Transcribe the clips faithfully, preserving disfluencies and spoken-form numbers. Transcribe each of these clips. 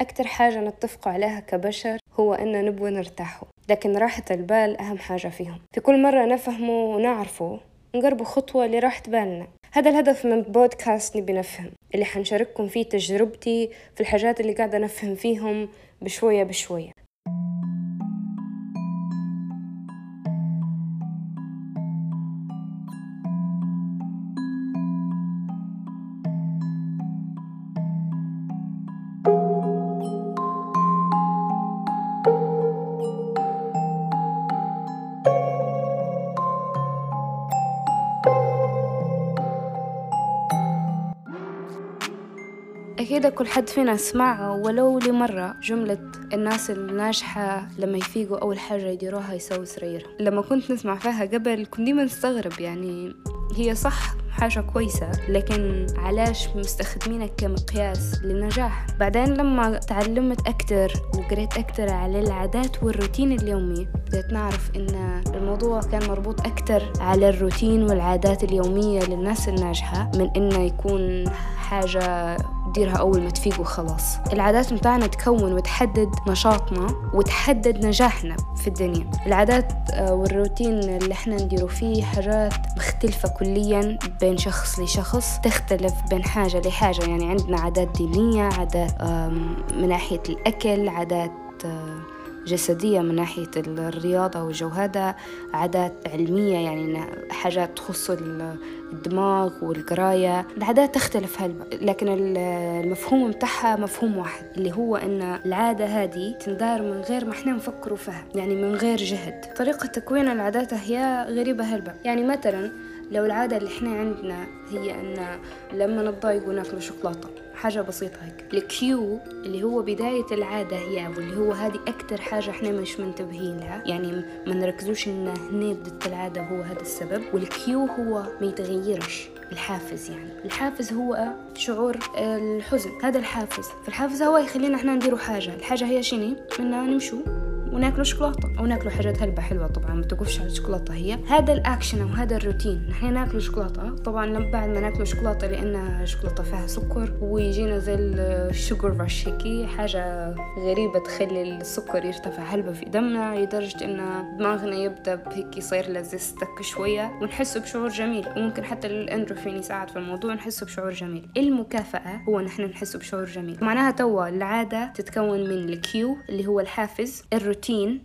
أكتر حاجة نتفقوا عليها كبشر هو أن نبغوا نرتاحوا، لكن راحة البال أهم حاجة فيهم. في كل مرة نفهموا ونعرفوا نقربوا خطوة لراحة بالنا. هذا الهدف من بودكاست نبي نفهم، اللي حنشارككم فيه تجربتي في الحاجات اللي قاعدة نفهم فيهم بشوية بشوية. أكيد كل حد فينا سمع ولو لمرة جملة الناس الناجحة لما يفيقوا أول حاجة يديروها يسووا سريرهم. لما كنت نسمع فيها قبل كنت ديما نستغرب، يعني هي صح حاجة كويسة، لكن علاش مستخدمينها كمقياس للنجاح؟ بعدين لما تعلمت أكتر وقريت أكتر على العادات والروتين اليومي بدأت نعرف إن الموضوع كان مربوط أكتر على الروتين والعادات اليومية للناس الناجحة من إنه يكون حاجة ديرها أول ما تفيق وخلاص. العادات متاعنا تكون وتحدد نشاطنا وتحدد نجاحنا في الدنيا. العادات والروتين اللي احنا نديرو فيه حاجات مختلفة كليا بين شخص لشخص، تختلف بين حاجة لحاجة. يعني عندنا عادات دينية، عادات من ناحية الأكل، عادات جسدية من ناحية الرياضة والجوهدة، عادات علمية يعني حاجات تخص الدماغ والقراية. العادات تختلف هلبة، لكن المفهوم متاعها مفهوم واحد، اللي هو أن العادة هذه تندار من غير ما احنا نفكروا فيها، يعني من غير جهد. طريقة تكوين العادات هي غريبة هلبة. يعني مثلا لو العادة اللي احنا عندنا هي أن لما نتضايق وناكل شوكولاتة، حاجة بسيطة هيك. الكيو اللي هو بداية العادة هي، واللي هو هذه أكتر حاجة احنا مش منتبهين لها، يعني ما نركزوش إن هنا بدت العادة هو هذا السبب. والكيو هو ما يتغيرش، الحافز. يعني الحافز هو شعور الحزن، هذا الحافز. فالحافز هو يخلينا احنا نديروا حاجة. الحاجة هي شنو؟ إننا نمشو وناكلوا شوكولاته او ناكلوا حاجات هلبة حلوه. طبعا ما تقفش على الشوكولاته هي، هذا الاكشن او هذا الروتين. نحن ناكلوا شوكولاته، طبعا بعد ما ناكلوا شوكولاته لان الشوكولاته فيها سكر ويجينا زي الشوجر رش هيك، حاجه غريبه تخلي السكر يرتفع هلبة في دمنا لدرجه ان دماغنا يبدا بهيك يصير لزستك شويه ونحس بشعور جميل، وممكن حتى الاندروفين يساعد في الموضوع نحس بشعور جميل. المكافاه هو نحن نحس بشعور جميل. معناها توا العاده تتكون من الكيو اللي هو الحافز، الروتين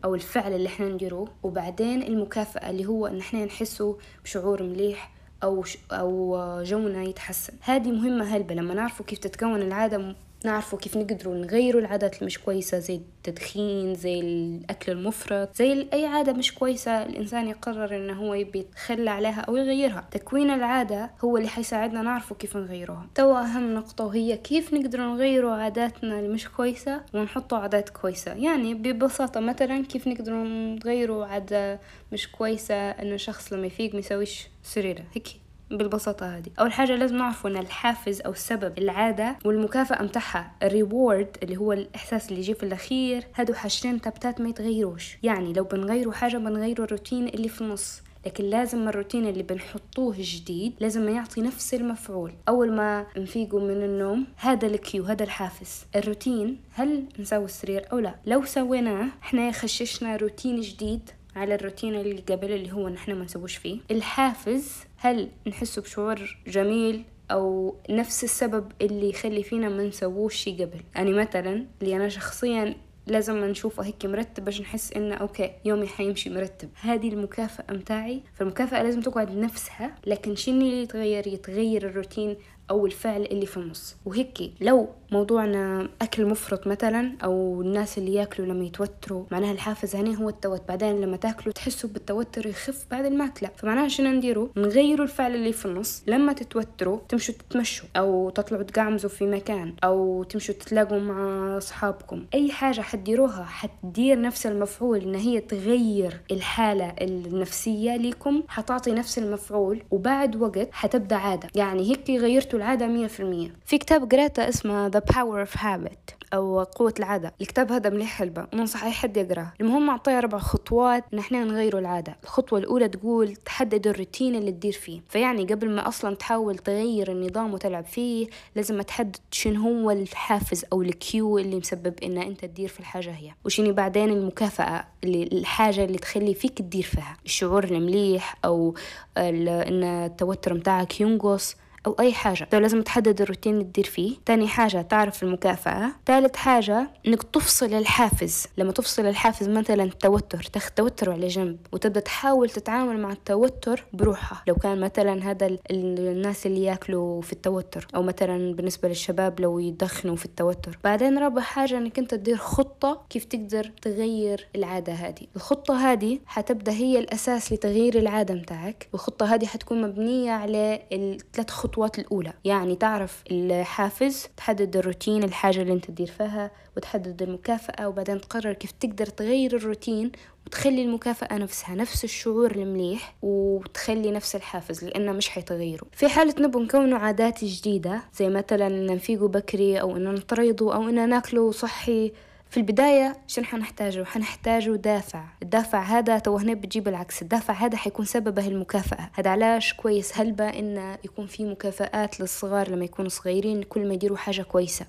أو الفعل اللي احنا نديروه، وبعدين المكافأة اللي هو إن احنا نحسه بشعور مليح أو ش... أو جونا يتحسن. هذه مهمة هلبة. لما نعرفوا كيف تتكون العادة نعرفوا كيف نقدروا نغيروا العادات اللي مش كويسة، زي التدخين، زي الأكل المفرط، زي أي عادة مش كويسة الإنسان يقرر إنه هو يبي يتخلى عليها أو يغيرها. تكوين العادة هو اللي حيساعدنا نعرفوا كيف نغيروها. توا أهم نقطة هي كيف نقدروا نغيروا عاداتنا اللي مش كويسة ونحطوا عادات كويسة. يعني ببساطة مثلا كيف نقدروا نغيروا عادة مش كويسة إنه شخص لما يفيق ما يسويش سريره هيك بالبساطة هذه. أول حاجة لازم نعرف أن الحافز أو السبب العادة والمكافأة متاعها الريورد اللي هو الإحساس اللي يجي في الأخير، هادو حاجتين تبتات ما يتغيروش. يعني لو بنغيروا حاجة بنغيروا الروتين اللي في النص، لكن لازم الروتين اللي بنحطوه جديد لازم يعطي نفس المفعول. أول ما نفيقوا من النوم هذا الكيو، هذا الحافز. الروتين، هل نسوي السرير أو لا؟ لو سويناه احنا خششنا روتين جديد على الروتين اللي قبل اللي هو نحن ما نسويش فيه. الحافز، هل نحس بشعور جميل أو نفس السبب اللي يخلي فينا ما نسووش شي قبل. يعني مثلا اللي أنا شخصيا لازم نشوفه هيك مرتب باش نحس إنه أوكي يومي حيمشي مرتب. هذه المكافأة متاعي. فالمكافأة لازم تقعد نفسها، لكن شنو اللي يتغير؟ يتغير الروتين أو الفعل اللي في النص. وهيك لو موضوعنا أكل مفرط مثلا أو الناس اللي يأكلوا لما يتوتروا، معناها الحافز هنا هو التوتر. بعدين لما تأكلوا تحسوا بالتوتر يخف بعد الماكلة، فمعناها شنو نديروا؟ نغيروا الفعل اللي في النص. لما تتوتروا تمشوا تتمشوا أو تطلعوا تقعمزوا في مكان أو تمشوا تتلاقوا مع أصحابكم. أي حاجة حتديروها حتدير نفس المفعول، إن هي تغير الحالة النفسية لكم حتعطي نفس المفعول، وبعد وقت حتبدأ عادة. يعني هيك غيرتوا العادة مية في المية. في كتاب قرأته اسمه The power of habit، أو قوة العادة. الكتاب هذا مليح حلبة وننصح أي حد يقراه. المهم أعطيه ربع خطوات نحن نغيروا العادة. الخطوة الأولى تقول تحدد الروتين اللي تدير فيه، فيعني قبل ما أصلا تحاول تغير النظام وتلعب فيه لازم تحدد شنو هو الحافز أو الكيو اللي مسبب إن أنت تدير في الحاجة هي، وشني بعدين المكافأة اللي الحاجة اللي تخلي فيك تدير فيها، الشعور المليح أو إن التوتر متاعك ينقص أو أي حاجة. لازم تحدد الروتين اللي تدير فيه. تاني حاجة تعرف المكافأة. ثالث حاجة إنك تفصل الحافز. لما تفصل الحافز مثلا التوتر، تاخذ توتر على جنب وتبدأ تحاول تتعامل مع التوتر بروحه. لو كان مثلا هذا الناس اللي ياكلوا في التوتر، أو مثلا بالنسبة للشباب لو يدخنوا في التوتر. بعدين رابع حاجة إنك أنت تدير خطة كيف تقدر تغير العادة هذه. الخطة هذه حتبدأ هي الأساس لتغيير العادة متاعك. والخطة هذه حتكون مبنية على الثلاث خطوات الخطوات الأولى، يعني تعرف الحافز، تحدد الروتين الحاجة اللي انت تدير فيها، وتحدد المكافأة، وبعدين تقرر كيف تقدر تغير الروتين وتخلي المكافأة نفسها نفس الشعور المليح وتخلي نفس الحافز، لأنه مش حيتغيروا. في حالة نبوا نكونوا عادات جديدة زي مثلا نفيقوا بكري أو إنه نطريضوا أو إنه ناكلوا صحي، في البداية شنو حنحتاجه؟ حنحتاجه دافع. الدافع هذا تو هنا بتجيب العكس، الدافع هذا حيكون سببه المكافأة. هذا علاش كويس هلبة إن يكون في مكافآت للصغار لما يكونوا صغيرين كل ما يديروا حاجة كويسة،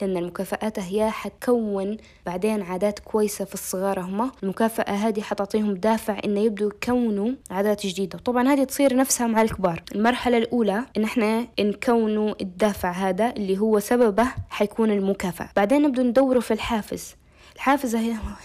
لأن المكافآت هي حتكون بعدين عادات كويسة في الصغار. هما المكافأة هذه حتعطيهم دافع إن يبدوا يكونوا عادات جديدة. طبعا هذه تصير نفسها مع الكبار. المرحلة الأولى إن إحنا نكونوا الدافع هذا اللي هو سببه حيكون المكافأة، بعدين نبدأ ندوره في الحافز. الحافز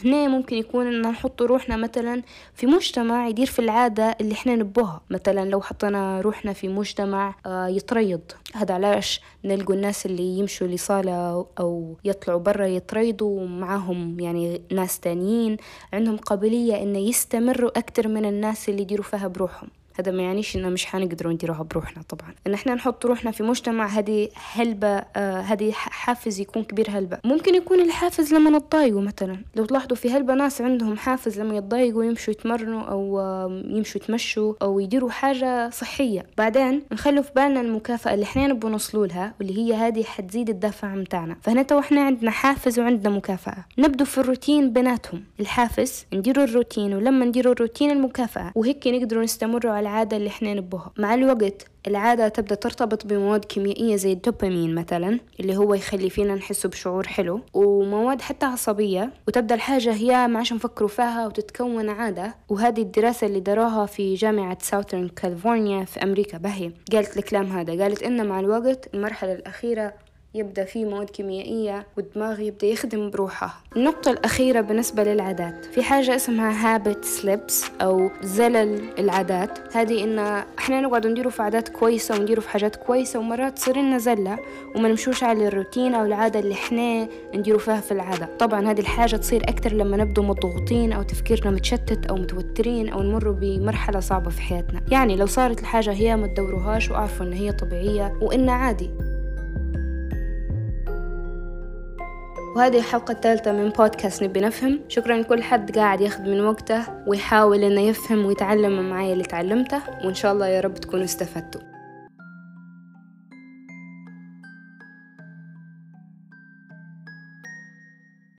هنا ممكن يكون ان نحط روحنا مثلا في مجتمع يدير في العادة اللي احنا نبوها. مثلا لو حطنا روحنا في مجتمع يتريض، هذا علاش نلقوا الناس اللي يمشوا لصالة او يطلعوا برا يتريضوا معهم، يعني ناس تانيين عندهم قابلية ان يستمروا اكتر من الناس اللي يديروا فيها بروحهم. هذا ما يعنيش إنه مش حنقدروا نديروها بروحنا. طبعا إن إحنا نحط روحنا في مجتمع هذه هلبة، هذه حافز يكون كبير هلبة. ممكن يكون الحافز لما نتضايقوا، مثلا لو تلاحظوا في هلبة ناس عندهم حافز لما يتضايقوا يمشوا يتمرنوا أو يمشوا يتمشوا أو يديروا حاجة صحية. بعدين نخلوا في بالنا المكافأة اللي إحنا نبغى نوصلوا لها، واللي هي هذه حتزيد الدفع متاعنا. فهنا تو إحنا عندنا حافز وعندنا مكافأة. نبدو في الروتين بيناتهم، الحافز نديروا الروتين، ولما نديروا الروتين المكافأة، وهيك نقدروا نستمروا العادة اللي احنا نبوها. مع الوقت العادة تبدأ ترتبط بمواد كيميائية زي الدوبامين مثلا، اللي هو يخلي فينا نحس بشعور حلو، ومواد حتى عصبية، وتبدأ الحاجة هي ما عشان نفكروا فيها وتتكون عادة. وهذه الدراسة اللي دراها في جامعة ساوثرن كاليفورنيا في أمريكا بهي قالت الكلام هذا، قالت إن مع الوقت المرحلة الأخيرة يبدأ فيه مواد كيميائية والدماغ يبدأ يخدم بروحه. النقطة الأخيرة بالنسبة للعادات، في حاجة اسمها habit slips أو زلل العادات. هذه إن إحنا نقعد نديروا في عادات كويسة ونديروا في حاجات كويسة، ومرات تصير لنا زلة وما نمشوش على الروتين أو العادة اللي إحنا نديروا فيها في العادة. طبعا هذه الحاجة تصير أكتر لما نبدو مضغوطين أو تفكيرنا متشتت أو متوترين أو نمر بمرحلة صعبة في حياتنا. يعني لو صارت الحاجة هي ما تدوروهاش، وأعرفوا إن هي طبيعية وإن عادي. وهذه الحلقة الثالثة من بودكاست نبي نفهم. شكرا لكل حد قاعد ياخد من وقته ويحاول انه يفهم ويتعلم معايا اللي تعلمته، وان شاء الله يا رب تكونوا استفدتوا.